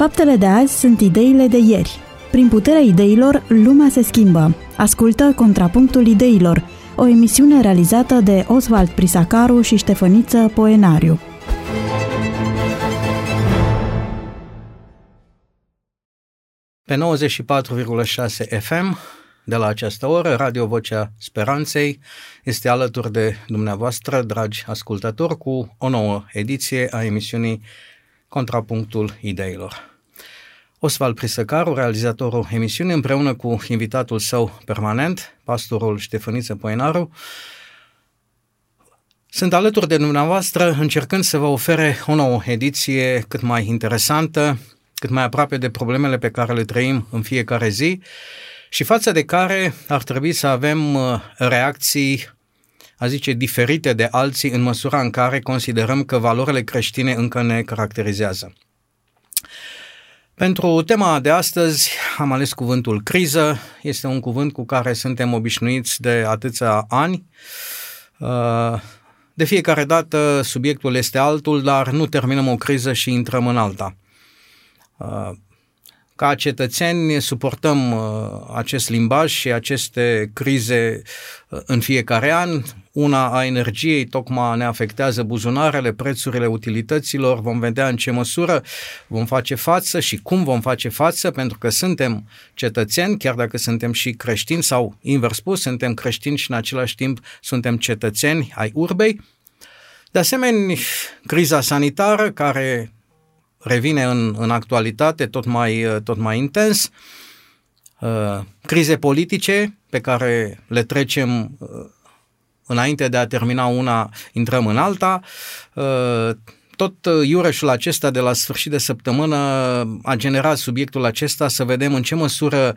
Faptele de azi sunt ideile de ieri. Prin puterea ideilor, lumea se schimbă. Ascultă Contrapunctul Ideilor, o emisiune realizată de Oswald Prisacaru și Ștefăniță Poenariu. Pe 94,6 FM, de la această oră, Radio Vocea Speranței este alături de dumneavoastră, dragi ascultători, cu o nouă ediție a emisiunii Contrapunctul Ideilor. Oswald Prisacaru, realizatorul emisiunii, împreună cu invitatul său permanent, pastorul Ștefăniță Poenariu, sunt alături de dumneavoastră încercând să vă ofere o nouă ediție cât mai interesantă, cât mai aproape de problemele pe care le trăim în fiecare zi și față de care ar trebui să avem reacții, a zice, diferite de alții în măsura în care considerăm că valorile creștine încă ne caracterizează. Pentru tema de astăzi am ales cuvântul criză, este un cuvânt cu care suntem obișnuiți de atâția ani. De fiecare dată subiectul este altul, dar nu terminăm o criză și intrăm în alta. Ca cetățeni suportăm acest limbaj și aceste crize în fiecare an. Una a energiei tocmai ne afectează buzunarele, prețurile utilităților, vom vedea în ce măsură vom face față și cum vom face față, pentru că suntem cetățeni, chiar dacă suntem și creștini sau invers spus, suntem creștini și în același timp suntem cetățeni ai urbei. De asemenea, criza sanitară care revine în actualitate tot mai intens, crize politice pe care le trecem înainte de a termina una, intrăm în alta, tot iureșul acesta de la sfârșit de săptămână a generat subiectul acesta să vedem în ce măsură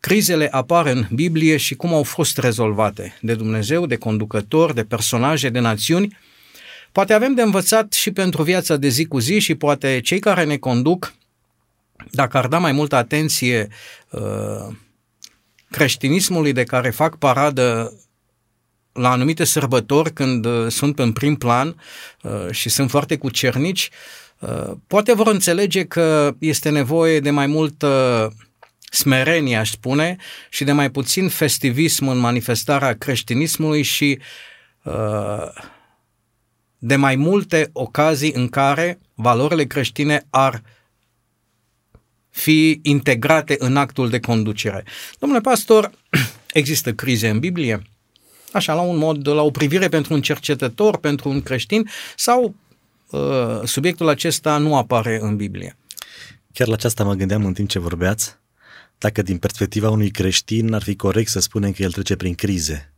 crizele apar în Biblie și cum au fost rezolvate de Dumnezeu, de conducători, de personaje, de națiuni. Poate avem de învățat și pentru viața de zi cu zi și poate cei care ne conduc, dacă ar da mai multă atenție creștinismului de care fac paradă la anumite sărbători când sunt în prim plan și sunt foarte cucernici, poate vor înțelege că este nevoie de mai multă smerenie, aș spune, și de mai puțin festivism în manifestarea creștinismului și de mai multe ocazii în care valorile creștine ar fi integrate în actul de conducere. Domnule pastor, există crize în Biblie? Așa, la un mod, la o privire pentru un cercetător, pentru un creștin, sau subiectul acesta nu apare în Biblie? Chiar la aceasta mă gândeam în timp ce vorbeați, dacă din perspectiva unui creștin ar fi corect să spunem că el trece prin crize.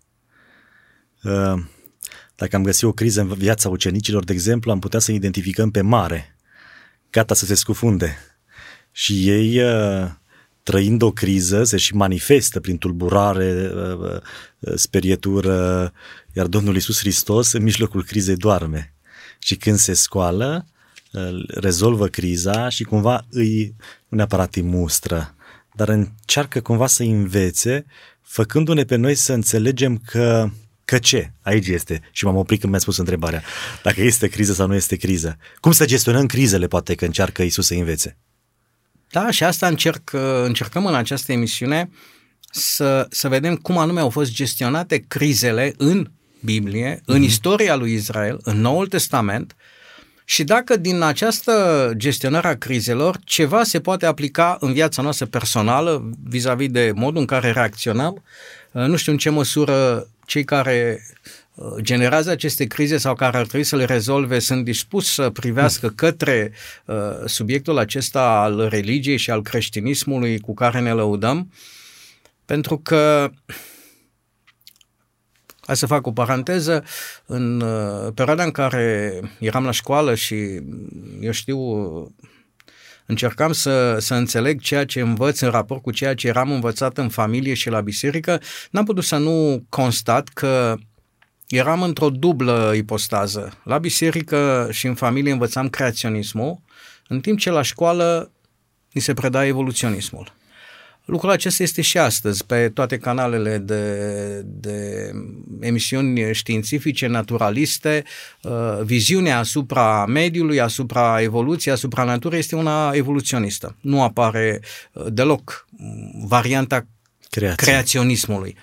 Dacă am găsit o criză în viața ucenicilor, de exemplu, am putea să identificăm pe mare, gata să se scufunde. Și ei, trăind o criză, se și manifestă prin tulburare, sperietură, iar Domnul Iisus Hristos în mijlocul crizei doarme. Și când se scoală, rezolvă criza și cumva nu neapărat îi mustră, dar încearcă cumva să învețe, făcându-ne pe noi să înțelegem că ce? Aici este. Și m-am oprit când mi-a spus întrebarea. Dacă este criză sau nu este criză. Cum să gestionăm crizele, poate că încearcă Iisus să învețe. Da, și asta încercăm în această emisiune să vedem cum anume au fost gestionate crizele în Biblie, în istoria lui Israel, în Noul Testament și dacă din această gestionare a crizelor ceva se poate aplica în viața noastră personală vis-a-vis de modul în care reacționăm. Nu știu în ce măsură cei care generează aceste crize sau care ar trebui să le rezolve sunt dispuși să privească către subiectul acesta al religiei și al creștinismului cu care ne lăudăm, pentru că, hai să fac o paranteză, în perioada în care eram la școală și, eu știu, încercam să înțeleg ceea ce învăț în raport cu ceea ce eram învățat în familie și la biserică, n-am putut să nu constat că eram într-o dublă ipostază. La biserică și în familie învățam creaționismul, în timp ce la școală ni se preda evoluționismul. Lucrul acesta este și astăzi pe toate canalele de emisiuni științifice, naturaliste. Viziunea asupra mediului, asupra evoluției, asupra naturii este una evoluționistă. Nu apare deloc varianta creaționismului.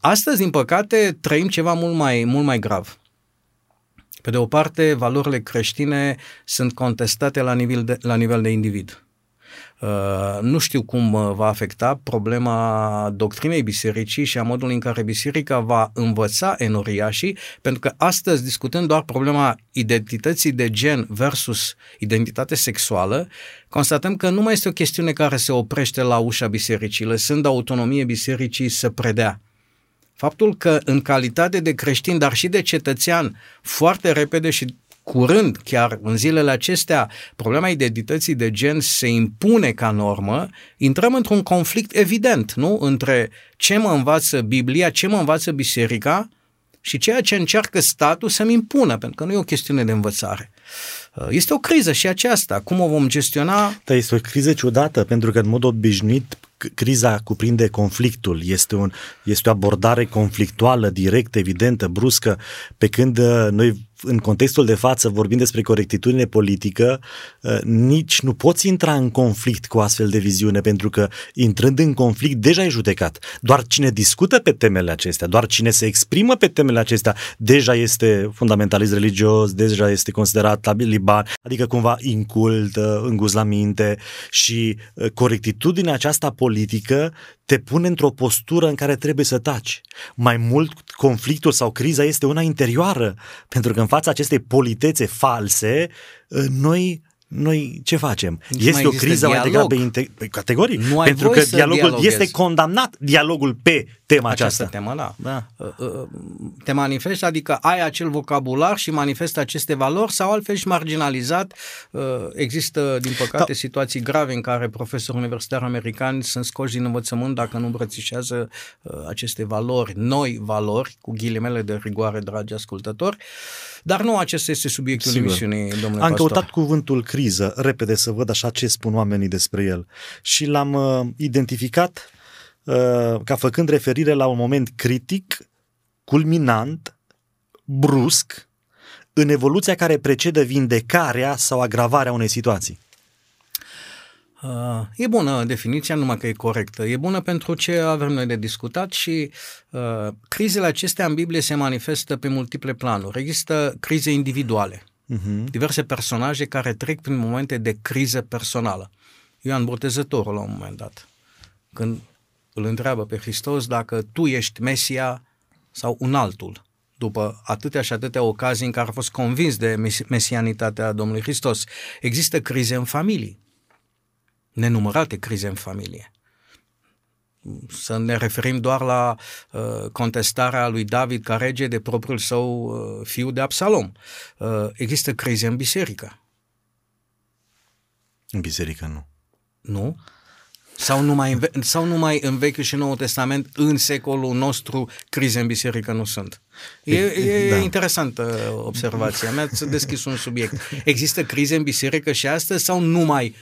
Astăzi, din păcate, trăim ceva mult mai grav. Pe de o parte, valorile creștine sunt contestate la nivel de individ. Nu știu cum va afecta problema doctrinei bisericii și a modului în care biserica va învăța enoriașii, pentru că astăzi, discutând doar problema identității de gen versus identitate sexuală, constatăm că nu mai este o chestiune care se oprește la ușa bisericii, lăsând autonomie bisericii să predea. Faptul că în calitate de creștin, dar și de cetățean, foarte repede și curând, chiar în zilele acestea, problema identității de gen se impune ca normă, intrăm într-un conflict evident, nu? Între ce mă învață Biblia, ce mă învață biserica și ceea ce încearcă statul să-mi impună, pentru că nu e o chestiune de învățare. Este o criză și aceasta, cum o vom gestiona? Da, este o criză ciudată, pentru că în mod obișnuit criza cuprinde conflictul, este o abordare conflictuală, direct, evidentă, bruscă, pe când noi, în contextul de față, vorbim despre corectitudine politică, nici nu poți intra în conflict cu astfel de viziune, pentru că intrând în conflict deja e judecat. Doar cine discută pe temele acestea, doar cine se exprimă pe temele acestea, deja este fundamentalist religios, deja este considerat liban, adică cumva incult, înguz la minte, și corectitudinea aceasta politică te pune într-o postură în care trebuie să taci. Mai mult, conflictul sau criza este una interioară, pentru că în fața acestei politețe false, noi ce facem? Este o criză mai degrabă categoric, pentru că dialogul este condamnat, dialogul pe tema aceasta. Te manifesti, adică ai acel vocabular și manifestă aceste valori, sau altfel și marginalizat. Există, din păcate, situații grave în care profesori universitari americani sunt scoși din învățământ dacă nu îmbrățișează aceste valori, noi valori, cu ghilimele de rigoare, dragi ascultători. Dar nu acesta este subiectul emisiunii, domnule pastor. Am căutat cuvântul criză, repede, să văd așa ce spun oamenii despre el. Și l-am identificat ca făcând referire la un moment critic, culminant, brusc, în evoluția care precedă vindecarea sau agravarea unei situații. E bună definiția, numai că e corectă. E bună pentru ce avem noi de discutat și crizele acestea în Biblie se manifestă pe multiple planuri. Există crize individuale, diverse personaje care trec prin momente de criză personală. Ioan Botezătorul, la un moment dat, când îl întreabă pe Hristos dacă tu ești Mesia sau un altul, după atâtea și atâtea ocazii în care a fost convins de mesianitatea Domnului Hristos. Există crize în familie, nenumărate crize în familie. Să ne referim doar la contestarea lui David ca rege de propriul său fiu de Absalom. Există crize în biserică. În biserică nu. Nu? Sau numai în Vechiul și Noul Testament, în secolul nostru, crize în biserică nu sunt. E interesantă observația mea, ți-a deschis un subiect. Există crize în biserică și astăzi sau numai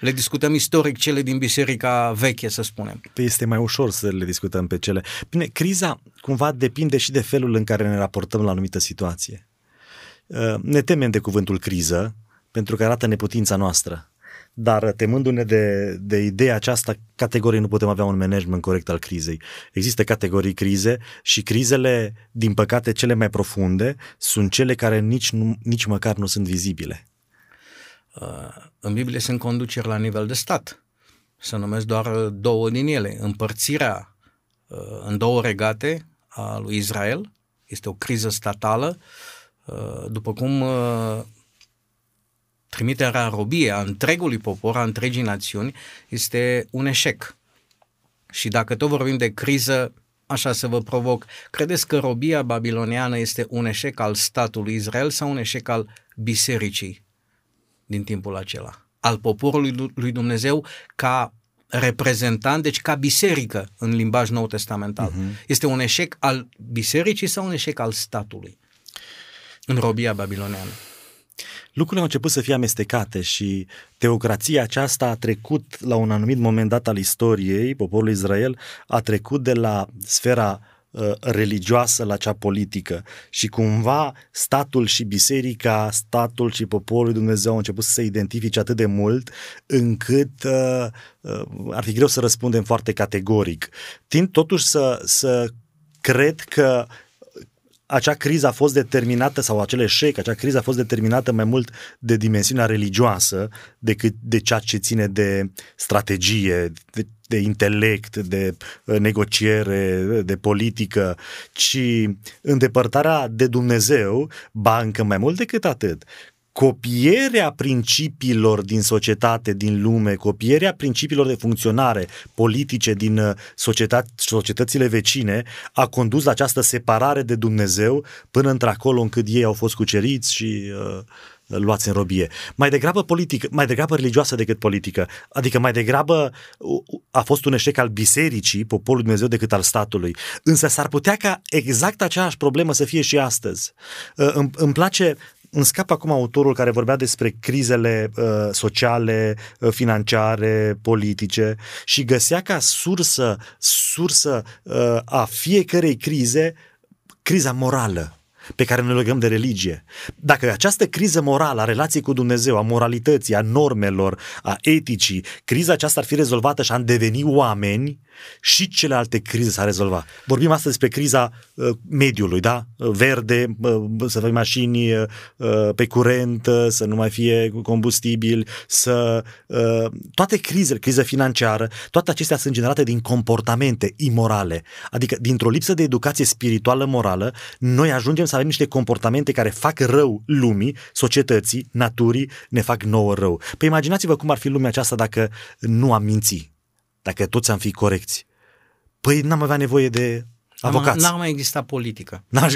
le discutăm istoric cele din biserica veche, să spunem? Este mai ușor să le discutăm pe cele. Bine, criza cumva depinde și de felul în care ne raportăm la anumită situație. Ne temem de cuvântul criză pentru că arată neputința noastră. Dar temându-ne de ideea aceasta, categorii nu putem avea un management corect al crizei. Există categorii crize și crizele, din păcate, cele mai profunde sunt cele care nici măcar nu sunt vizibile. În Biblie sunt conduceri la nivel de stat. Să numesc doar două din ele. Împărțirea în două regate a lui Israel este o criză statală, după cum trimiterea în robie a întregului popor, a întregii națiuni, este un eșec. Și dacă tot vorbim de criză, așa să vă provoc, credeți că robia babiloniană este un eșec al statului Israel sau un eșec al bisericii din timpul acela, al poporului lui Dumnezeu ca reprezentant, deci ca biserică în limbaj nou testamental? Este un eșec al bisericii sau un eșec al statului în robia babiloniană? Lucrurile au început să fie amestecate și teocrația aceasta a trecut la un anumit moment dat al istoriei, poporul Israel a trecut de la sfera religioasă la cea politică și cumva statul și biserica, statul și poporul Dumnezeu au început să se identifice atât de mult încât ar fi greu să răspundem foarte categoric. Tind totuși să cred că acea criză a fost determinată, sau acel eșec, acea criză a fost determinată mai mult de dimensiunea religioasă decât de ceea ce ține de strategie, de intelect, de negociere, de politică, ci îndepărtarea de Dumnezeu, ba încă mai mult decât atât. Copierea principiilor din societate, din lume, copierea principiilor de funcționare politice din societățile vecine a condus la această separare de Dumnezeu până într-acolo încât ei au fost cuceriți și luați în robie. Mai degrabă politică, mai degrabă religioasă decât politică, adică mai degrabă a fost un eșec al bisericii, poporul Dumnezeu, decât al statului. Însă s-ar putea ca exact aceeași problemă să fie și astăzi. Îmi place... Îmi scap acum autorul care vorbea despre crizele sociale, financiare, politice și găsea ca sursă a fiecărei crize criza morală pe care ne legăm de religie. Dacă această criză morală a relației cu Dumnezeu, a moralității, a normelor, a eticii, criza aceasta ar fi rezolvată și am deveni oameni, și celelalte crize s-ar rezolva. Vorbim astăzi despre criza mediului, da? Verde, să fie mașini pe curent, să nu mai fie combustibil, toate crizele, criza financiară, toate acestea sunt generate din comportamente imorale. Adică dintr-o lipsă de educație spirituală morală, noi ajungem să avem niște comportamente care fac rău lumii, societății, naturii, ne fac nouă rău. Păi imaginați-vă cum ar fi lumea aceasta dacă nu am mințit. Dacă toți am fi corecți, păi n-am avea nevoie de avocați. N-ar mai exista politică. Dar,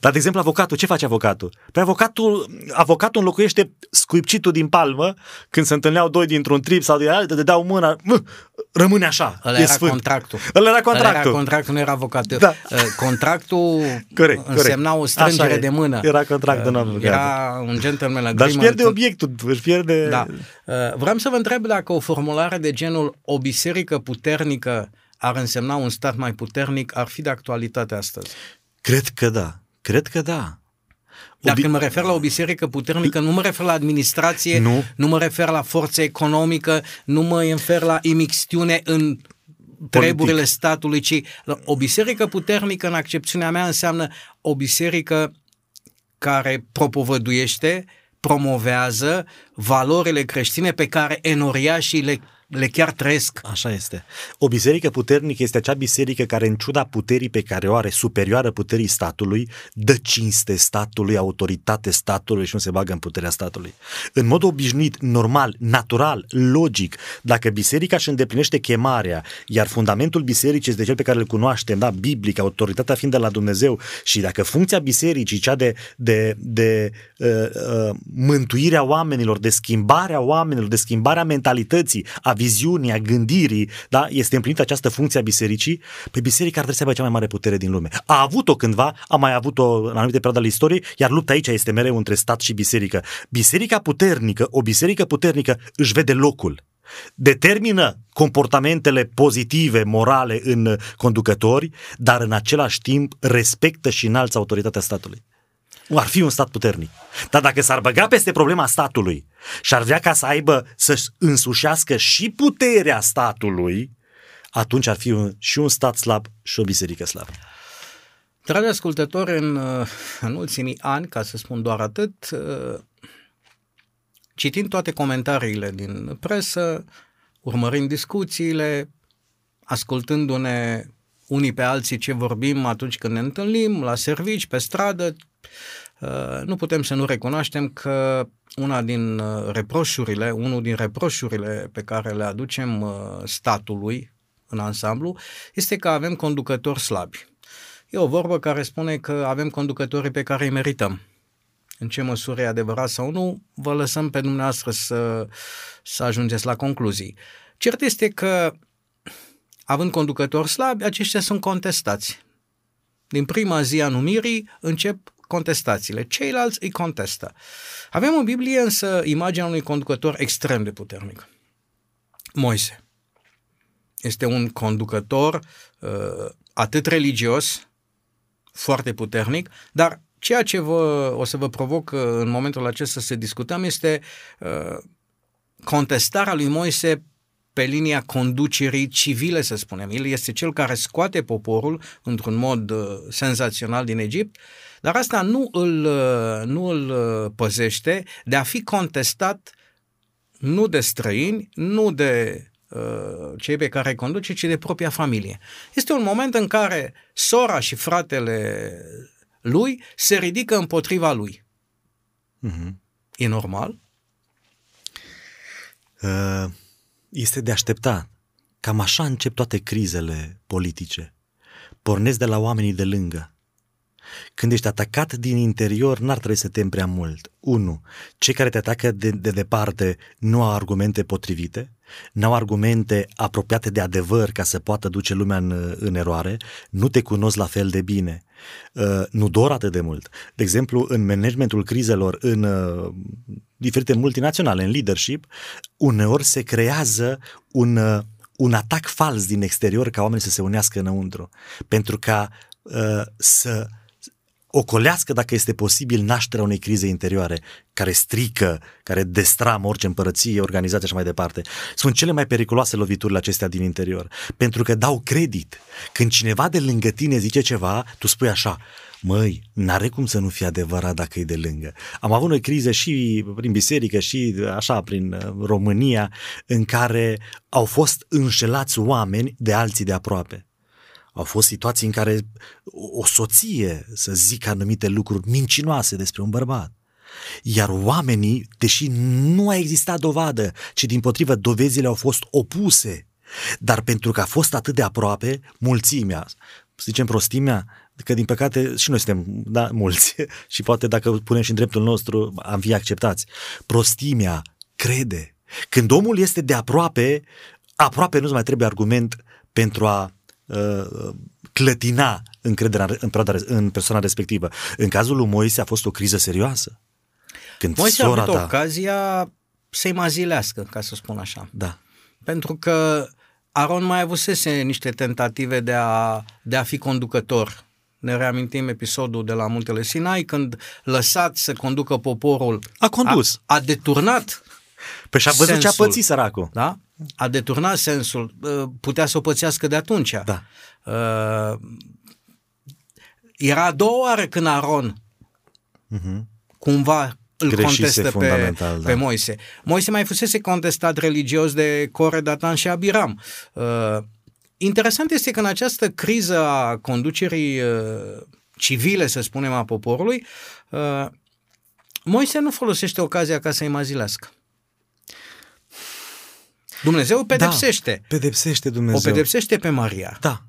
de exemplu, avocatul, ce face avocatul? Păi avocatul înlocuiește scuipcitul din palmă când se întâlneau doi dintr-un trib sau de altă, dădeau mâna, rămâne așa, ăla e sfânt. Ăla era contractul, nu era avocatul. Da. Contractul însemna o strângere de mână. Era contractul, nu era un gentleman agreement. Dar își pierde obiectul, își pierde... Da. Vreau să vă întreb dacă o formulare de genul o biserică puternică ar însemna un stat mai puternic, ar fi de actualitate astăzi? Cred că da. Dar când mă refer la o biserică puternică, nu mă refer la administrație, nu mă refer la forță economică, nu mă refer la imixtiune în treburile statului, ci o biserică puternică, în accepțiunea mea, înseamnă o biserică care propovăduiește, promovează valorile creștine pe care enoriașii le chiar trăiesc. Așa este. O biserică puternică este acea biserică care, în ciuda puterii pe care o are, superioară puterii statului, dă cinste statului, autoritate statului și nu se bagă în puterea statului. În mod obișnuit, normal, natural, logic, dacă biserica își îndeplinește chemarea, iar fundamentul bisericii este cel pe care îl cunoaștem, da, biblic, autoritatea fiind de la Dumnezeu, și dacă funcția bisericii, cea de mântuirea oamenilor, de schimbarea oamenilor, de schimbarea mentalității, a viziunii, a gândirii, da, este împlinită această funcție a bisericii, pe biserica ar trebui să aibă cea mai mare putere din lume. A avut-o cândva, a mai avut-o în anumite perioade ale istoriei, iar lupta aici este mereu între stat și biserică. Biserica puternică, o biserică puternică își vede locul, determină comportamentele pozitive, morale în conducători, dar în același timp respectă și înalță autoritatea statului. Ar fi un stat puternic. Dar dacă s-ar băga peste problema statului și ar vrea ca să aibă, să-și însușească și puterea statului, atunci ar fi și un stat slab și o biserică slabă. Dragi ascultători, în ultimii ani, ca să spun doar atât, citind toate comentariile din presă, urmărind discuțiile, ascultându-ne unii pe alții ce vorbim atunci când ne întâlnim, la servici, pe stradă, nu putem să nu recunoaștem că unul din reproșurile pe care le aducem statului în ansamblu este că avem conducători slabi. E o vorbă care spune că avem conducătorii pe care îi merităm. În ce măsură e adevărat sau nu, vă lăsăm pe dumneavoastră să ajungeți la concluzii. Cert este că, având conducători slabi, aceștia sunt contestați. Din prima zi a numirii încep contestațiile, ceilalți îi contestă. Avem în Biblie însă imaginea unui conducător extrem de puternic. Moise este un conducător atât religios, foarte puternic, dar ceea ce o să vă provoc în momentul acesta să discutăm este contestarea lui Moise pe linia conducerii civile, să spunem. El este cel care scoate poporul într-un mod senzațional din Egipt, dar asta nu îl păzește de a fi contestat nu de străini, nu de cei pe care îi conduce, ci de propria familie. Este un moment în care sora și fratele lui se ridică împotriva lui. Uh-huh. E normal? Este de așteptat. Cam așa încep toate crizele politice. Pornesc de la oamenii de lângă. Când ești atacat din interior, n-ar trebui să temi prea mult. 1. Cei care te atacă de departe nu au argumente potrivite, n-au argumente apropiate de adevăr ca să poată duce lumea în eroare, nu te cunosc la fel de bine, nu dor atât de mult. De exemplu, în managementul crizelor, în diferite multinaționale, în leadership, uneori se creează un atac fals din exterior ca oamenii să se unească înăuntru, pentru ca să ocolească, dacă este posibil, nașterea unei crize interioare care strică, care destramă orice împărăție, organizație și mai departe. Sunt cele mai periculoase loviturile acestea din interior, pentru că dau credit. Când cineva de lângă tine zice ceva, tu spui așa: măi, n-are cum să nu fie adevărat dacă e de lângă. Am avut o criză și prin biserică și așa prin România, în care au fost înșelați oameni de alții de aproape. Au fost situații în care o soție să zică anumite lucruri mincinoase despre un bărbat. Iar oamenii, deși nu a existat dovadă, ci dimpotrivă dovezile au fost opuse, dar pentru că a fost atât de aproape, mulțimea, să zicem prostimea, că din păcate și noi suntem mulți și poate dacă punem și în dreptul nostru am fi acceptați. Prostimea crede. Când omul este de aproape, nu-ți mai trebuie argument pentru a clătina încrederea în persoana respectivă. În cazul lui Moise a fost o criză serioasă. Când Moise a avut ocazia să-i mazilească, ca să spun așa. Da. Pentru că Aron mai avusese niște tentative de a fi conducător. Ne reamintim episodul de la Muntele Sinai, când lăsat să conducă poporul, a condus. A deturnat. Păi și-a văzut ce a pățit săracul. Da? A deturnat sensul, putea să o pățească de atunci. Da. Era a doua oară când Aron cumva îl contestă pe Moise. Moise mai fusese contestat religios de Core, Datan și Abiram. Interesant este că în această criză a conducerii civile, să spunem, a poporului, Moise nu folosește ocazia ca să-i mazilească. Dumnezeu pedepsește. Da, pedepsește Dumnezeu. O pedepsește pe Maria. Da.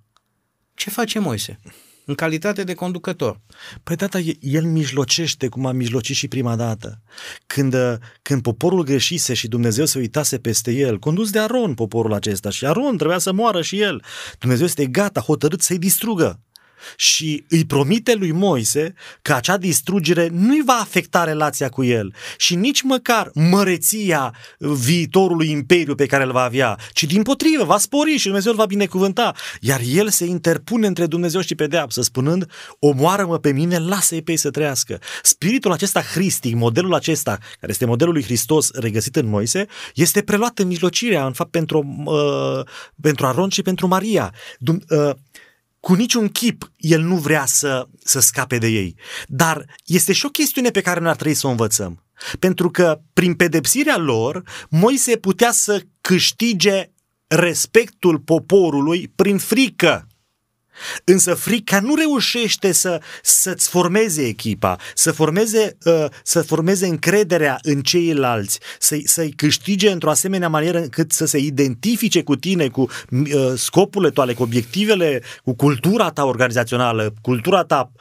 Ce face Moise în calitate de conducător? Păi data, el mijlocește, cum a mijlocit și prima dată. Când poporul greșise și Dumnezeu se uitase peste el, condus de Aron poporul acesta, și Aron trebuia să moară și el, Dumnezeu este gata, hotărât să-i distrugă. Și îi promite lui Moise că acea distrugere nu-i va afecta relația cu el și nici măcar măreția viitorului imperiu pe care îl va avea, ci dimpotrivă va spori și Dumnezeu îl va binecuvânta. Iar el se interpune între Dumnezeu și pedeapsă, spunând: omoară-mă pe mine, lasă-i pe ei să trăiască. Spiritul acesta hristic, modelul acesta, care este modelul lui Hristos regăsit în Moise, este preluat în mijlocirea, în fapt, pentru Aron și pentru Maria. Cu niciun chip el nu vrea să scape de ei. Dar este și o chestiune pe care noi ar trebui să o învățăm. Pentru că prin pedepsirea lor, Moise putea să câștige respectul poporului prin frică. Însă frica nu reușește să-ți formeze echipa, să formeze încrederea în ceilalți, să-i câștige într-o asemenea manieră încât să se identifice cu tine, cu scopurile tale, cu obiectivele, cu cultura ta organizațională, cultura ta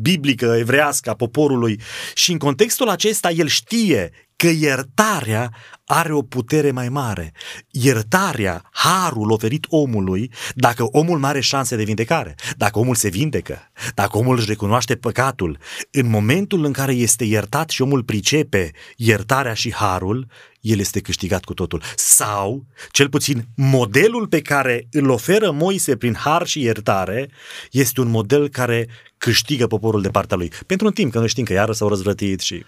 biblică, evrească, a poporului. Și în contextul acesta el știe că iertarea are o putere mai mare. Iertarea, harul oferit omului, dacă omul are șanse de vindecare, dacă omul se vindecă, dacă omul își recunoaște păcatul, în momentul în care este iertat și omul pricepe iertarea și harul, el este câștigat cu totul. Sau, cel puțin, modelul pe care îl oferă Moise prin har și iertare este un model care câștigă poporul de partea lui. Pentru un timp, că noi știm că iară s-au răzvrătit și...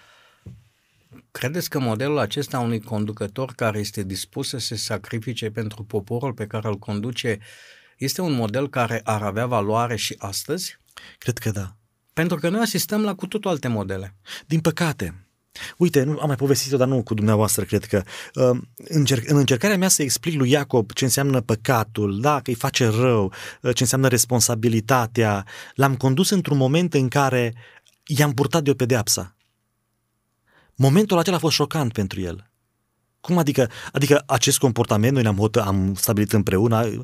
Credeți că modelul acesta unui conducător care este dispus să se sacrifice pentru poporul pe care îl conduce este un model care ar avea valoare și astăzi? Cred că da. Pentru că noi asistăm la cu totul alte modele. Din păcate. Uite, nu am mai povestit-o, dar nu cu dumneavoastră, cred că. În încercarea mea să explic lui Iacob ce înseamnă păcatul, da, că îi face rău, ce înseamnă responsabilitatea, l-am condus într-un moment în care i-am purtat de o pedeapsă. Momentul acela a fost șocant pentru el. Cum adică? Adică acest comportament noi am stabilit împreună,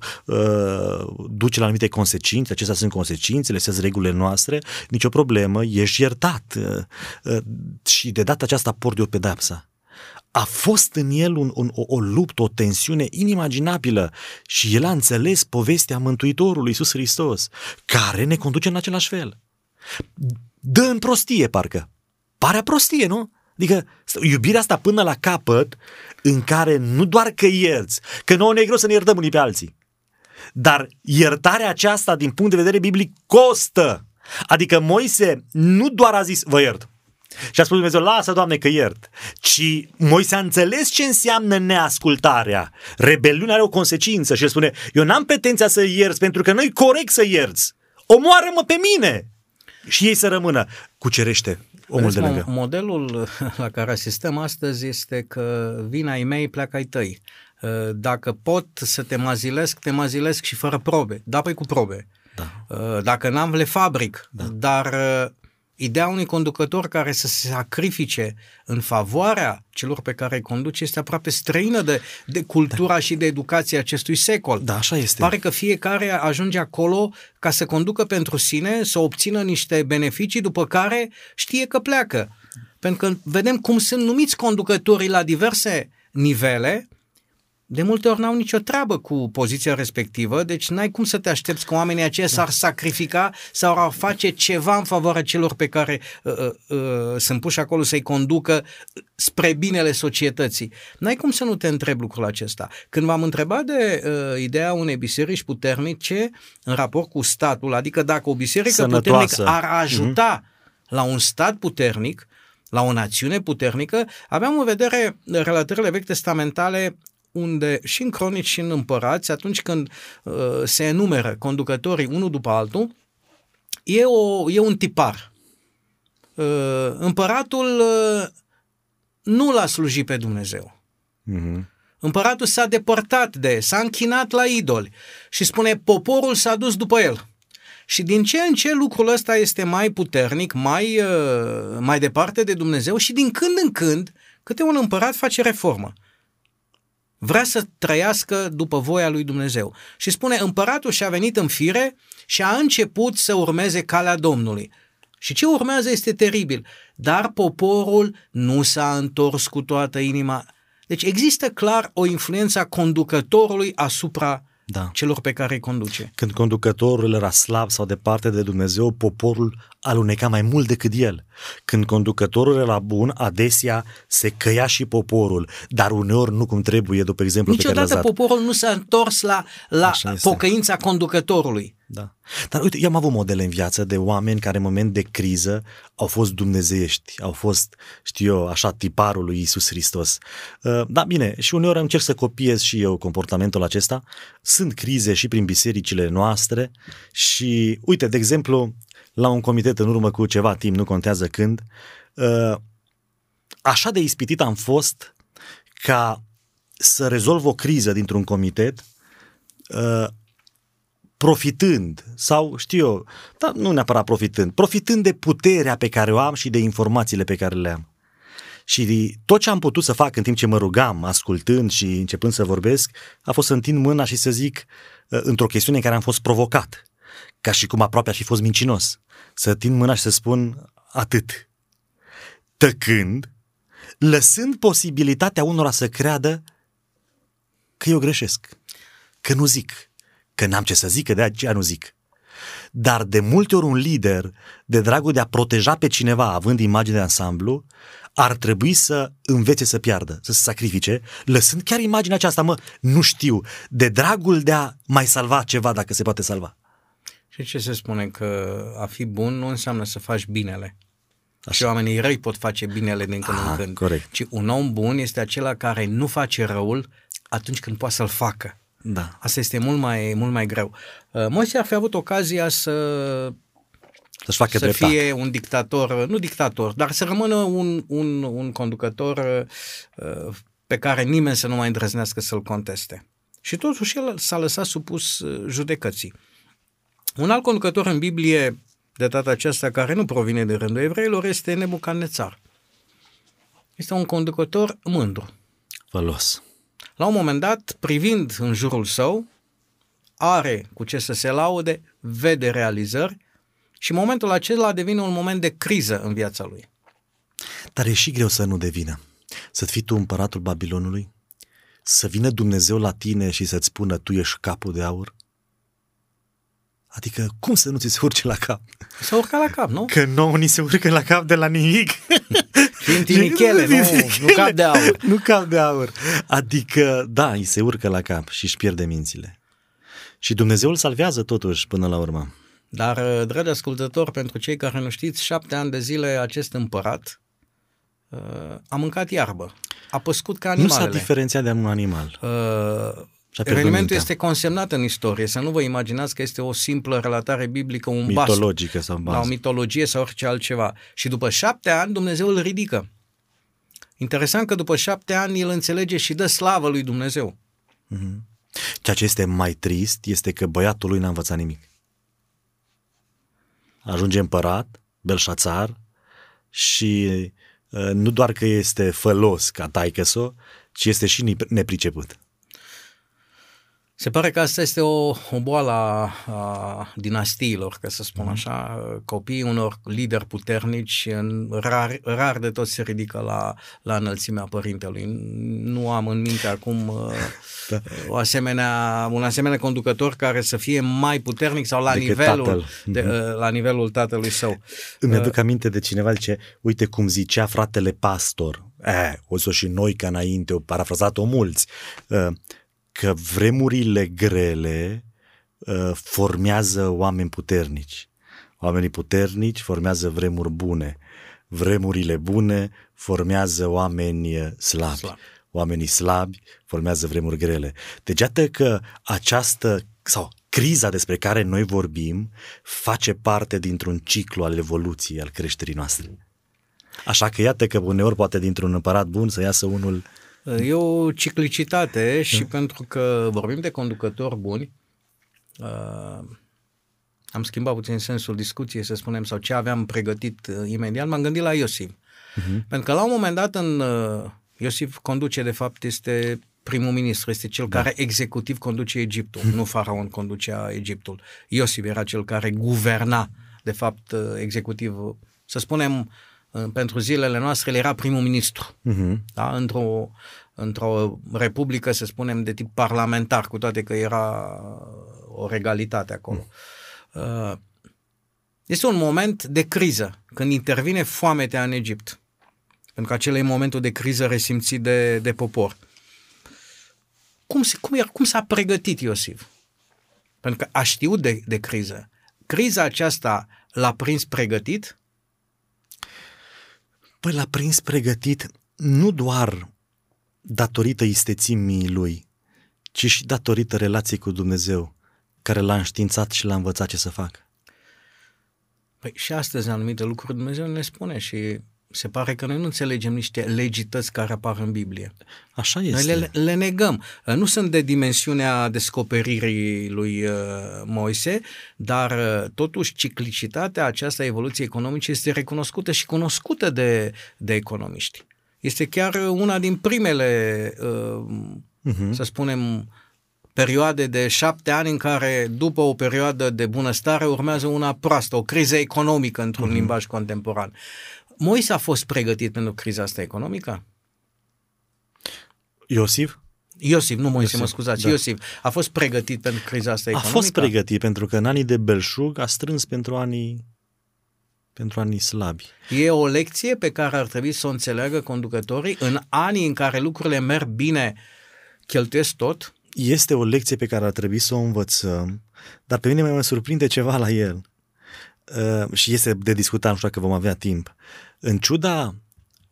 duce la anumite consecințe, acestea sunt consecințele, astea sunt regulile noastre, nicio problemă, ești iertat. Și de data aceasta por de o pedeapsă. A fost în el o luptă, o tensiune inimaginabilă și el a înțeles povestea Mântuitorului Iisus Hristos, care ne conduce în același fel. Dă în prostie, parcă. Pare prostie, nu? Adică iubirea asta până la capăt, în care nu doar că ierți, că nouă ne e greu să ne iertăm unii pe alții, dar iertarea aceasta din punct de vedere biblic costă. Adică Moise nu doar a zis vă iert și a spus Dumnezeu lasă Doamne că iert, ci Moise a înțeles ce înseamnă neascultarea. Rebeliunea are o consecință și el spune eu n-am pretenția să ierți pentru că nu-i corect să ierți, omoară-mă pe mine și ei să rămână. Cucerește omul de lângă. Modelul la care asistăm astăzi este că vin ai mei, pleacă ai tăi. Dacă pot să te mazilesc și fără probe. Da, păi cu probe. Da. Dacă n-am, le fabric. Da. Dar ideea unui conducător care să se sacrifice în favoarea celor pe care îi conduce este aproape străină de cultura și de educația acestui secol. Da, așa este. Pare că fiecare ajunge acolo ca să conducă pentru sine, să obțină niște beneficii, după care știe că pleacă. Pentru că vedem cum sunt numiți conducătorii la diverse nivele, de multe ori n-au nicio treabă cu poziția respectivă, deci n-ai cum să te aștepți că oamenii aceia s-ar sacrifica sau ar face ceva în favoarea celor pe care sunt puși acolo să-i conducă spre binele societății. N-ai cum să nu te întrebi lucrul acesta. Când v-am întrebat de ideea unei biserici puternice în raport cu statul, adică dacă o biserică puternică ar ajuta la un stat puternic, la o națiune puternică, aveam în vedere relatările vechi testamentale unde și în cronici și în împărați, atunci când se enumeră conducătorii unul după altul, e un tipar. Împăratul nu l-a slujit pe Dumnezeu. Mm-hmm. Împăratul s-a depărtat s-a închinat la idoli și spune poporul s-a dus după el. Și din ce în ce lucrul ăsta este mai puternic, mai departe de Dumnezeu și din când în când câte un împărat face reformă. Vrea să trăiască după voia lui Dumnezeu. Și spune, împăratul și-a venit în fire și a început să urmeze calea Domnului. Și ce urmează este teribil. Dar poporul nu s-a întors cu toată inima. Deci există clar o influență a conducătorului asupra celor pe care îi conduce. Când conducătorul era slab sau departe de Dumnezeu, poporul aluneca mai mult decât el. Când conducătorul era bun, adesea se căia și poporul, dar uneori nu cum trebuie, după exemplu pe care l-a dat. Niciodată poporul nu s-a întors la pocăința conducătorului. Da. Dar uite, eu am avut modele în viață de oameni care în moment de criză au fost dumnezeiești, au fost, așa, tiparul lui Iisus Hristos. Da, bine, și uneori încerc să copiez și eu comportamentul acesta. Sunt crize și prin bisericile noastre și, uite, de exemplu, la un comitet în urmă cu ceva timp, nu contează când, așa de ispitit am fost ca să rezolv o criză dintr-un comitet profitând sau dar nu neapărat profitând de puterea pe care o am și de informațiile pe care le am. Și tot ce am putut să fac în timp ce mă rugam, ascultând și începând să vorbesc, a fost să întind mâna și să zic într-o chestiune în care am fost provocat, ca și cum aproape aș fi fost mincinos, să tind mâna și să spun atât. Tăcând, lăsând posibilitatea unora să creadă că eu greșesc, că nu zic, că n-am ce să zic, că de aceea nu zic. Dar de multe ori un lider, de dragul de a proteja pe cineva, având imagine de ansamblu, ar trebui să învețe să piardă, să se sacrifice, lăsând chiar imaginea aceasta, nu știu, de dragul de a mai salva ceva dacă se poate salva. Și ce se spune? Că a fi bun nu înseamnă să faci binele. Așa. Și oamenii răi pot face binele din când în când. Corect. Ci un om bun este acela care nu face răul atunci când poate să-l facă. Da. Asta este mult mai greu. Moise ar fi avut ocazia să fie un dictator, nu dictator, dar să rămână un conducător pe care nimeni să nu mai îndrăznească să-l conteste. Și totuși el s-a lăsat supus judecății. Un alt conducător în Biblie, de data aceasta, care nu provine de rândul evreilor, este Nebucadnețar. Este un conducător mândru. Vălos. La un moment dat, privind în jurul său, are cu ce să se laude, vede realizări și momentul acela devine un moment de criză în viața lui. Dar e și greu să nu devină. Să fii tu împăratul Babilonului? Să vină Dumnezeu la tine și să-ți spună tu ești capul de aur? Adică cum să nu ți se urce la cap? S-a urcat la cap, nu? Că nouă ni se urcă la cap de la nimic. Tinichele, nu cap de aur. Nu cap de aur. Adică, da, îi se urcă la cap și își pierde mințile. Și Dumnezeu îl salvează totuși până la urmă. Dar, dragi ascultători, pentru cei care nu știți, 7 ani de zile acest împărat a mâncat iarbă. A păscut ca animalele. Nu s-a diferențiat de un animal. Evenimentul este consemnat în istorie, să nu vă imaginați că este o simplă relatare biblică, un mitologică sau o mitologie sau orice altceva. Și după 7 ani Dumnezeu îl ridică. Interesant că după 7 ani el înțelege și dă slavă lui Dumnezeu. Ceea ce este mai trist este că băiatul lui n-a învățat nimic. Ajunge împărat, Belșațar, și nu doar că este fălos ca taică-so, ci este și nepriceput. Se pare că asta este o boală a dinastiilor, ca să spun așa. Copiii unor lideri puternici, rar de tot se ridică la înălțimea părintelui. Nu am în minte acum un asemenea conducător care să fie mai puternic sau la nivelul tatălui său. Îmi aduc aminte de cineva, zice, uite cum zicea fratele pastor, o și Noica înainte, o parafrazat-o mulți, că vremurile grele formează oameni puternici. Oamenii puternici formează vremuri bune. Vremurile bune formează oameni slabi. Oamenii slabi formează vremuri grele. Deci iată că criza despre care noi vorbim face parte dintr-un ciclu al evoluției, al creșterii noastre. Așa că iată că uneori poate dintr-un împărat bun să iasă unul. E o ciclicitate și pentru că vorbim de conducători buni, am schimbat puțin sensul discuției, să spunem, sau ce aveam pregătit imediat, m-am gândit la Iosif. Pentru că la un moment dat Iosif conduce, de fapt, este primul ministru, este cel care executiv conduce Egiptul, nu faraon conducea Egiptul. Iosif era cel care guverna, de fapt, executiv, să spunem, pentru zilele noastre, el era primul ministru. Da? Într-o republică, să spunem, de tip parlamentar, cu toate că era o regalitate acolo. Este un moment de criză, când intervine foametea în Egipt. Pentru că acela e momentul de criză resimțit de popor. Cum s-a pregătit Iosif? Pentru că a știut de criză. Criza aceasta l-a prins pregătit. Păi l-a prins pregătit nu doar datorită istețimii lui, ci și datorită relației cu Dumnezeu, care l-a înștiințat și l-a învățat ce să facă. Păi și astăzi anumite lucruri Dumnezeu ne spune și se pare că noi nu înțelegem niște legități care apar în Biblie. Așa este. Noi le negăm. Nu sunt de dimensiunea descoperirii lui Moise, dar totuși ciclicitatea aceasta evoluției economice este recunoscută și cunoscută de economiști. Este chiar una din primele, să spunem, perioade de 7 ani în care, după o perioadă de bunăstare, urmează una proastă, o criză economică într-un limbaj contemporan. Moise a fost pregătit pentru criza asta economică? Iosif, nu Moise, mă scuzați, da. Iosif a fost pregătit pentru criza asta economică? A fost pregătit, pentru că în anii de belșug a strâns pentru anii slabi. E o lecție pe care ar trebui să o înțeleagă conducătorii în anii în care lucrurile merg bine, cheltuiesc tot? Este o lecție pe care ar trebui să o învățăm, dar pe mine mă surprinde ceva la el. Și este de discutat, nu știu dacă vom avea timp. În ciuda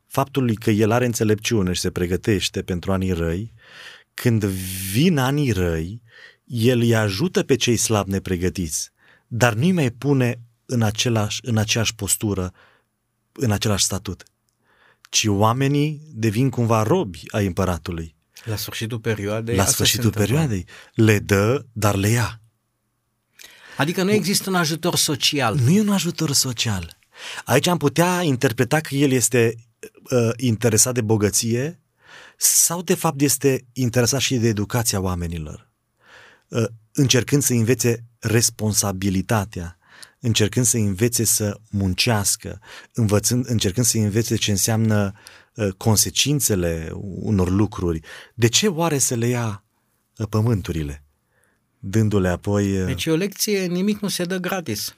faptului că el are înțelepciune și se pregătește pentru anii răi, când vin anii răi, el îi ajută pe cei slabi nepregătiți, dar nu-i mai pune în aceeași postură, în același statut, ci oamenii devin cumva robi ai împăratului. La sfârșitul perioadei. La sfârșitul perioadei. Le dă, dar le ia. Adică nu există un ajutor social. Nu e un ajutor social. Aici am putea interpreta că el este interesat de bogăție sau de fapt este interesat și de educația oamenilor, încercând să învețe responsabilitatea, încercând să învețe să muncească, încercând să învețe ce înseamnă consecințele unor lucruri. De ce oare să le ia pământurile, dându-le apoi... Deci o lecție, nimic nu se dă gratis.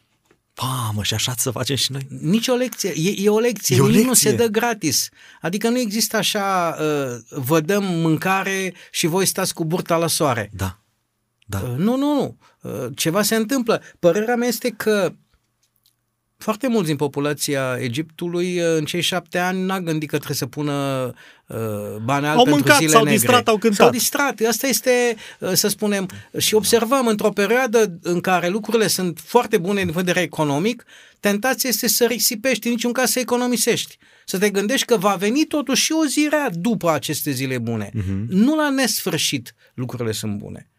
Pamă, și așa să facem și noi? Nici o lecție, e o lecție, e nimic o lecție. Nu se dă gratis. Adică nu există așa, vă dăm mâncare și voi stați cu burta la soare. Da. Da. Nu. Ceva se întâmplă. Părerea mea este că foarte mulți din populația Egiptului în cei 7 ani n-a gândit că trebuie să pună bani albi pentru mâncat, zile negre. Au mâncat, s-au distrat, au cântat. S-au distrat. Asta este, să spunem, și observăm într-o perioadă în care lucrurile sunt foarte bune din vedere economic, tentația este să risipești, în niciun caz să economisești. Să te gândești că va veni totuși și o zi rea după aceste zile bune. Nu la nesfârșit lucrurile sunt bune.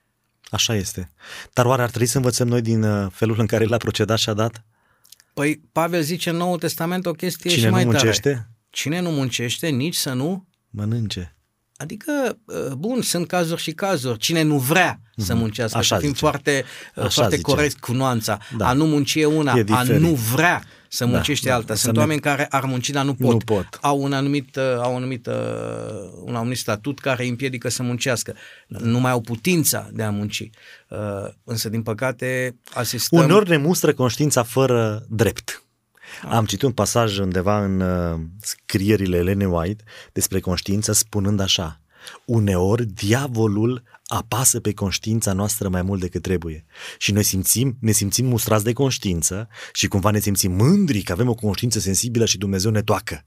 Așa este. Dar oare ar trebui să învățăm noi din felul în care l-a procedat și a dat? Păi Pavel zice în Noul Testament o chestie și mai tare. Cine nu muncește, nici să nu mănânce. Adică, bun, sunt cazuri și cazuri. Cine nu vrea să muncească, să fim foarte corect cu nuanța. Da. A nu munci e una, a nu vrea să muncește alta. Sunt oameni care ar munci, dar nu pot. Au un anumit statut care îi împiedică să muncească. Nu mai au putința de a munci. Însă, din păcate, asistăm... Uneori ne mustră conștiința fără drept. Am citit un pasaj undeva în scrierile Elena White despre conștiință, spunând așa: uneori diavolul apasă pe conștiința noastră mai mult decât trebuie și noi ne simțim mustrați de conștiință și cumva ne simțim mândri că avem o conștiință sensibilă și Dumnezeu ne toacă,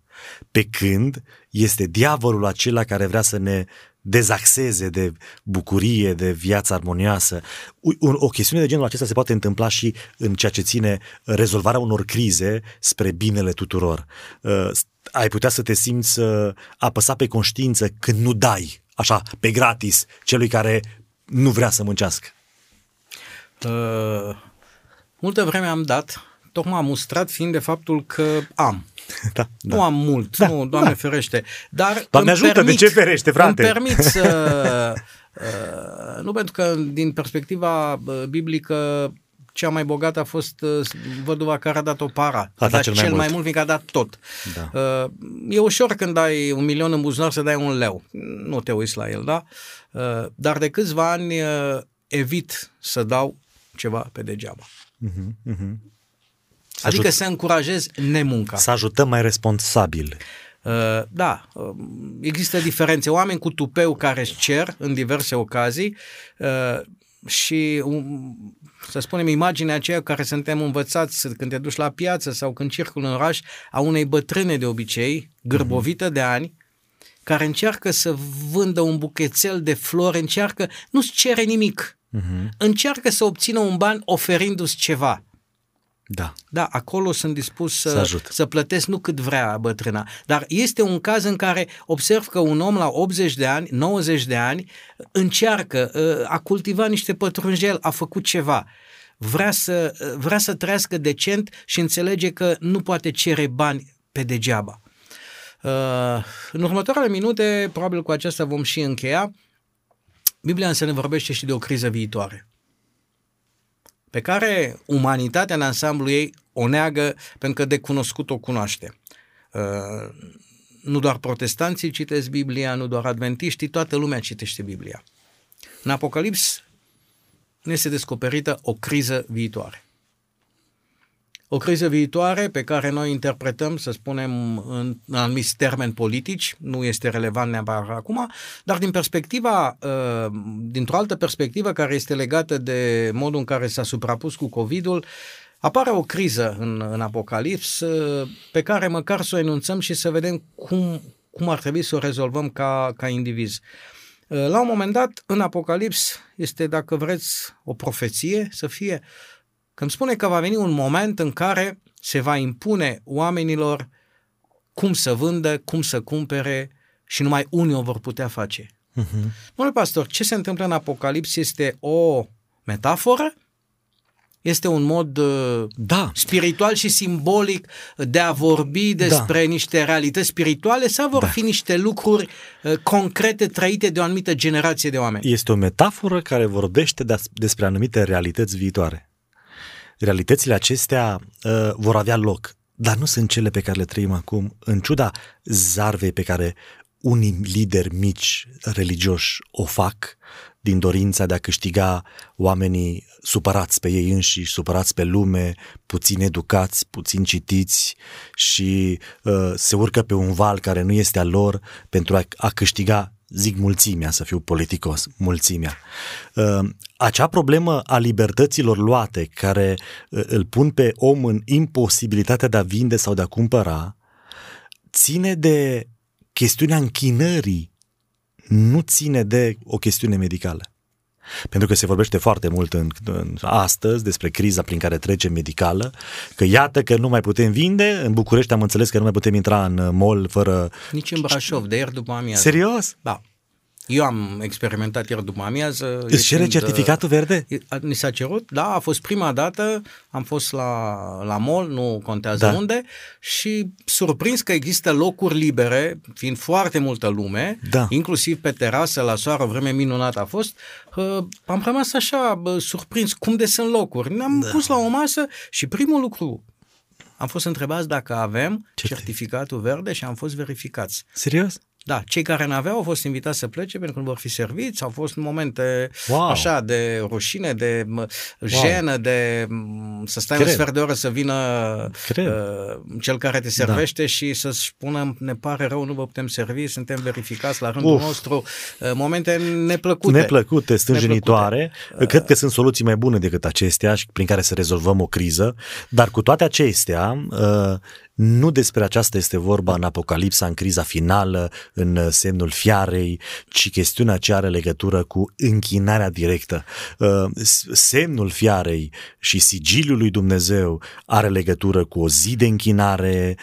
pe când este diavolul acela care vrea să ne dezaxeze de bucurie, de viață armonioasă. O chestiune de genul acesta se poate întâmpla și în ceea ce ține rezolvarea unor crize spre binele tuturor. Ai putea să te simți apăsat pe conștiință când nu dai, așa, pe gratis, celui care nu vrea să muncească. Multă vreme am dat, tocmai am mustrat fiind de faptul că am. Da. Nu am mult, nu, Doamne ferește. Dar Doamne ajută, permit, de ce ferește, frate? Îmi permit să... nu, pentru că din perspectiva biblică cea mai bogată a fost văduva care a dat o para. A dat cel mai mult, fiindcă a dat tot. Da. E ușor când ai 1.000.000 în buzunar să dai 1 leu. Nu te uiți la el, da? Dar de câțiva ani evit să dau ceva pe degeaba. Adică să încurajez nemunca. Să ajutăm mai responsabil. Da, există diferențe. Oameni cu tupeu care își cer în diverse ocazii și, să spunem, imaginea aceea care suntem învățați când te duci la piață sau când circul în oraș, a unei bătrâne de obicei, gârbovită de ani, care încearcă să vândă un buchețel de flori, nu-ți cere nimic, încearcă să obțină un ban oferindu-ți ceva. Da, acolo sunt dispus să plătesc nu cât vrea bătrâna. Dar este un caz în care observ că un om la 80 de ani, 90 de ani, încearcă, a cultivat niște pătrunjel, a făcut ceva. Vrea să trăiască decent și înțelege că nu poate cere bani pe degeaba. În următoarele minute, probabil cu aceasta vom și încheia, Biblia însă ne vorbește și de o criză viitoare, pe care umanitatea în ansamblu ei o neagă pentru că de cunoscut o cunoaște. Nu doar protestanții citesc Biblia, nu doar adventiștii, toată lumea citește Biblia. În Apocalips ne este descoperită o criză viitoare. O criză viitoare pe care noi interpretăm, să spunem, în anumiți termeni politici, nu este relevant neapărat acum, dar dintr-o altă perspectivă care este legată de modul în care s-a suprapus cu COVID-ul, apare o criză în Apocalips pe care măcar să o enunțăm și să vedem cum ar trebui să o rezolvăm ca indivizi. La un moment dat, în Apocalips este, dacă vreți, o profeție să fie, că îmi spune că va veni un moment în care se va impune oamenilor cum să vândă, cum să cumpere și numai unii o vor putea face. Domnule pastor, ce se întâmplă în Apocalips este o metaforă? Este un mod spiritual și simbolic de a vorbi despre niște realități spirituale sau vor fi niște lucruri concrete trăite de o anumită generație de oameni? Este o metaforă care vorbește despre anumite realități viitoare. Realitățile acestea vor avea loc, dar nu sunt cele pe care le trăim acum, în ciuda zarvei pe care unii lideri mici religioși o fac din dorința de a câștiga oamenii supărați pe ei înșiși, supărați pe lume, puțin educați, puțin citiți și se urcă pe un val care nu este al lor pentru a câștiga, zic mulțimea, să fiu politicos, mulțimea. Acea problemă a libertăților luate care îl pun pe om în imposibilitatea de a vinde sau de a cumpăra ține de chestiunea închinării, nu ține de o chestiune medicală. Pentru că se vorbește foarte mult astăzi despre criza prin care trece medicală, că iată că nu mai putem vinde, în București am înțeles că nu mai putem intra în mall fără... Nici în Brașov, de ieri după amiază. Serios? Da. Eu am experimentat ieri după amiază. Îți cere certificatul verde? Mi s-a cerut, da, a fost prima dată, am fost la mall, nu contează unde, și surprins că există locuri libere, fiind foarte multă lume, inclusiv pe terasă, la soară, vreme minunată a fost, am rămas așa surprins cum de sunt locuri. Ne-am pus la o masă și primul lucru, am fost întrebați dacă avem certificatul verde și am fost verificați. Serios? Da, cei care n-aveau au fost invitați să plece pentru că nu vor fi serviți, au fost momente așa de rușine, de jenă, de să stai un sfert de oră să vină cel care te servește și să-ți spună, ne pare rău, nu vă putem servi, suntem verificați la rândul nostru, momente neplăcute. Neplăcute, stânjenitoare, cred că sunt soluții mai bune decât acestea și prin care să rezolvăm o criză, dar cu toate acestea... Nu despre aceasta este vorba în Apocalipsa, în criza finală, în semnul fiarei, ci chestiunea ce are legătură cu închinarea directă. Semnul fiarei și sigiliul lui Dumnezeu are legătură cu o zi de închinare,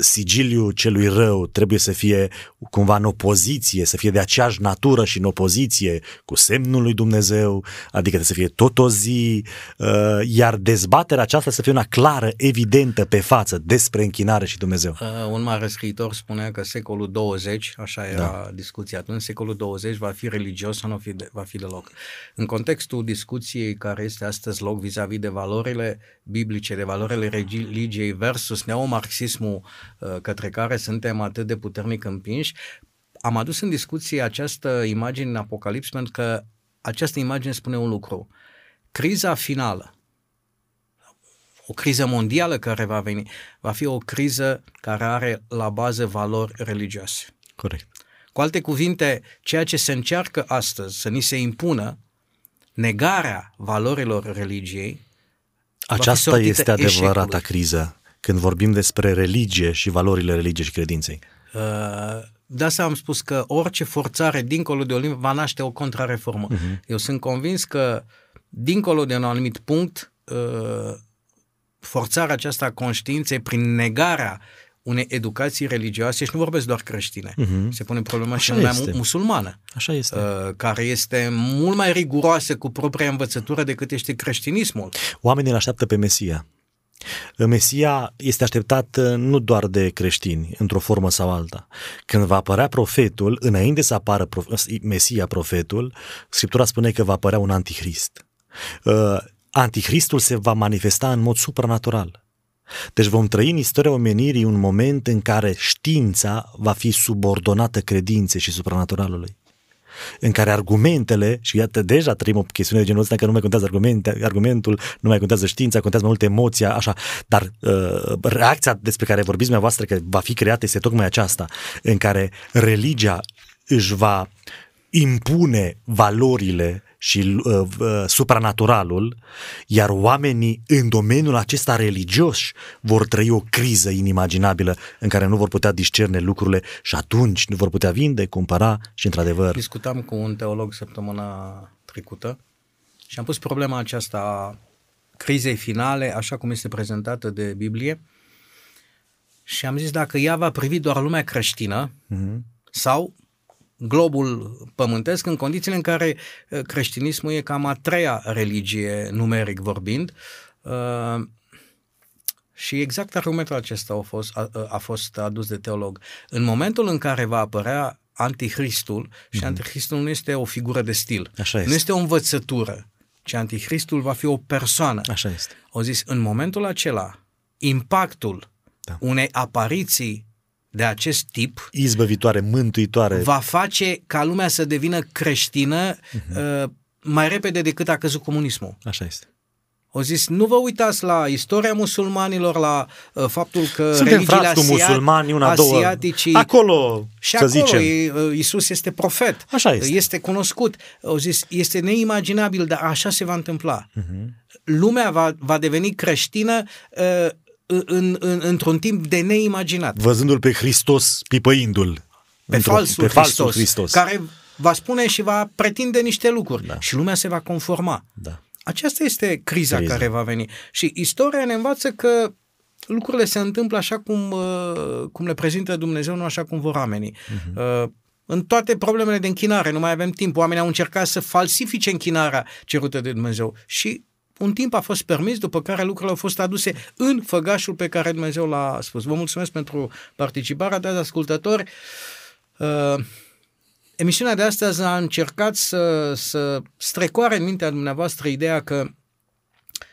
sigiliul celui rău trebuie să fie cumva în opoziție, să fie de aceeași natură și în opoziție cu semnul lui Dumnezeu, adică să fie tot o zi, iar dezbaterea aceasta să fie una clară, evidentă, pe față, despre închinare și Dumnezeu. Un mare scriitor spunea că secolul 20, așa era discuția atunci, secolul 20 va fi religios sau nu va fi deloc. În contextul discuției care este astăzi loc vis-a-vis de valorile biblice, de valorile religiei versus neomarxismul către care suntem atât de puternic împinși, am adus în discuție această imagine în Apocalips pentru că această imagine spune un lucru. Criza finală, o criză mondială care va veni, va fi o criză care are la bază valori religioase. Corect. Cu alte cuvinte, ceea ce se încearcă astăzi să ni se impună, negarea valorilor religiei, aceasta este adevărata criză, când vorbim despre religie și valorile religiei și credinței. De asta am spus că orice forțare dincolo de Olimp va naște o contrareformă. Eu sunt convins că dincolo de un anumit punct, forțarea aceasta a conștiinței prin negarea unei educații religioase, și nu vorbesc doar creștine, se pune problema și lumea musulmană, așa este. Care este mult mai riguroasă cu propria învățătură decât este creștinismul. Oamenii îl așteaptă pe Mesia. Mesia este așteptat nu doar de creștini, într-o formă sau alta. Când va apărea profetul, înainte să apară Mesia profetul, Scriptura spune că va apărea un antichrist. Antichristul se va manifesta în mod supranatural. Deci vom trăi în istoria omenirii un moment în care știința va fi subordonată credinței și supranaturalului. În care argumentele, și iată deja trăim o chestiune de genul ăsta, că nu mai contează argumentul, nu mai contează știința, contează mai mult emoția, așa, dar reacția despre care vorbiți dumneavoastră că va fi creată este tocmai aceasta, în care religia își va impune valorile și supranaturalul, iar oamenii în domeniul acesta religios vor trăi o criză inimaginabilă în care nu vor putea discerne lucrurile și atunci nu vor putea vinde, cumpăra și într-adevăr... Discutam cu un teolog săptămâna trecută și am pus problema aceasta a crizei finale, așa cum este prezentată de Biblie, și am zis dacă ea va privi doar lumea creștină sau globul pământesc, în condițiile în care creștinismul e cam a treia religie numeric vorbind, și exact argumentul acesta a fost adus de teolog. În momentul în care va apărea Antichristul, și Antichristul nu este o figură de stil, nu este o învățătură, ci Antichristul va fi o persoană. Așa este. Au zis, în momentul acela, impactul unei apariții de acest tip, izbăvitoare, mântuitoare, va face ca lumea să devină creștină mai repede decât a căzut comunismul. Așa este. Au zis, nu vă uitați la istoria musulmanilor, la faptul că suntem religiile asiatice, acolo, și acolo, zicem, Iisus este profet, așa este. Este cunoscut. Au zis, este neimaginabil, dar așa se va întâmpla. Lumea va deveni creștină într-un timp de neimaginat. Văzându-l pe Hristos, pipăindu-l. Pe falsul Hristos. Care va spune și va pretinde niște lucruri. Da. Și lumea se va conforma. Da. Aceasta este criza care va veni. Și istoria ne învață că lucrurile se întâmplă așa cum le prezintă Dumnezeu, nu așa cum vor oamenii. În toate problemele de închinare, nu mai avem timp. Oamenii au încercat să falsifice închinarea cerută de Dumnezeu. Și un timp a fost permis, după care lucrurile au fost aduse în făgașul pe care Dumnezeu l-a spus. Vă mulțumesc pentru participarea, dragi ascultători. Emisiunea de astăzi a încercat să strecoare în mintea dumneavoastră ideea că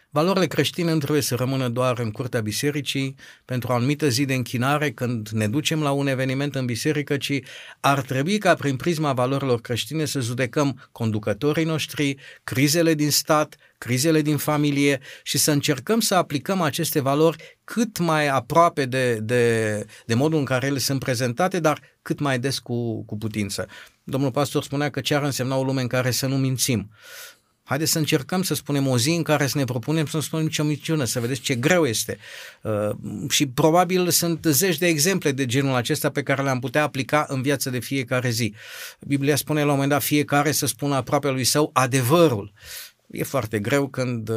valorile creștine nu trebuie să rămână doar în curtea bisericii pentru o anumită zi de închinare când ne ducem la un eveniment în biserică, ci ar trebui ca prin prisma valorilor creștine să judecăm conducătorii noștri, crizele din stat, crizele din familie și să încercăm să aplicăm aceste valori cât mai aproape de modul în care ele sunt prezentate, dar cât mai des cu putință. Domnul pastor spunea că ce ar însemna o lume în care să nu mințim. Haideți să încercăm să spunem o zi în care să ne propunem să nu spunem nicio minciună, să vedeți ce greu este. Și probabil sunt zeci de exemple de genul acesta pe care le-am putea aplica în viața de fiecare zi. Biblia spune la un moment dat fiecare să spună aproape lui său adevărul. E foarte greu când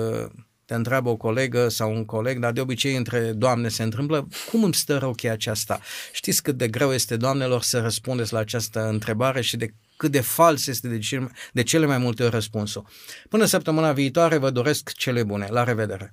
te întreabă o colegă sau un coleg, dar de obicei între doamne se întâmplă, cum îmi stă rău cheia aceasta? Știți cât de greu este, doamnelor, să răspundeți la această întrebare și de cât de fals este de cele mai multe ori răspunsul. Până săptămâna viitoare vă doresc cele bune. La revedere!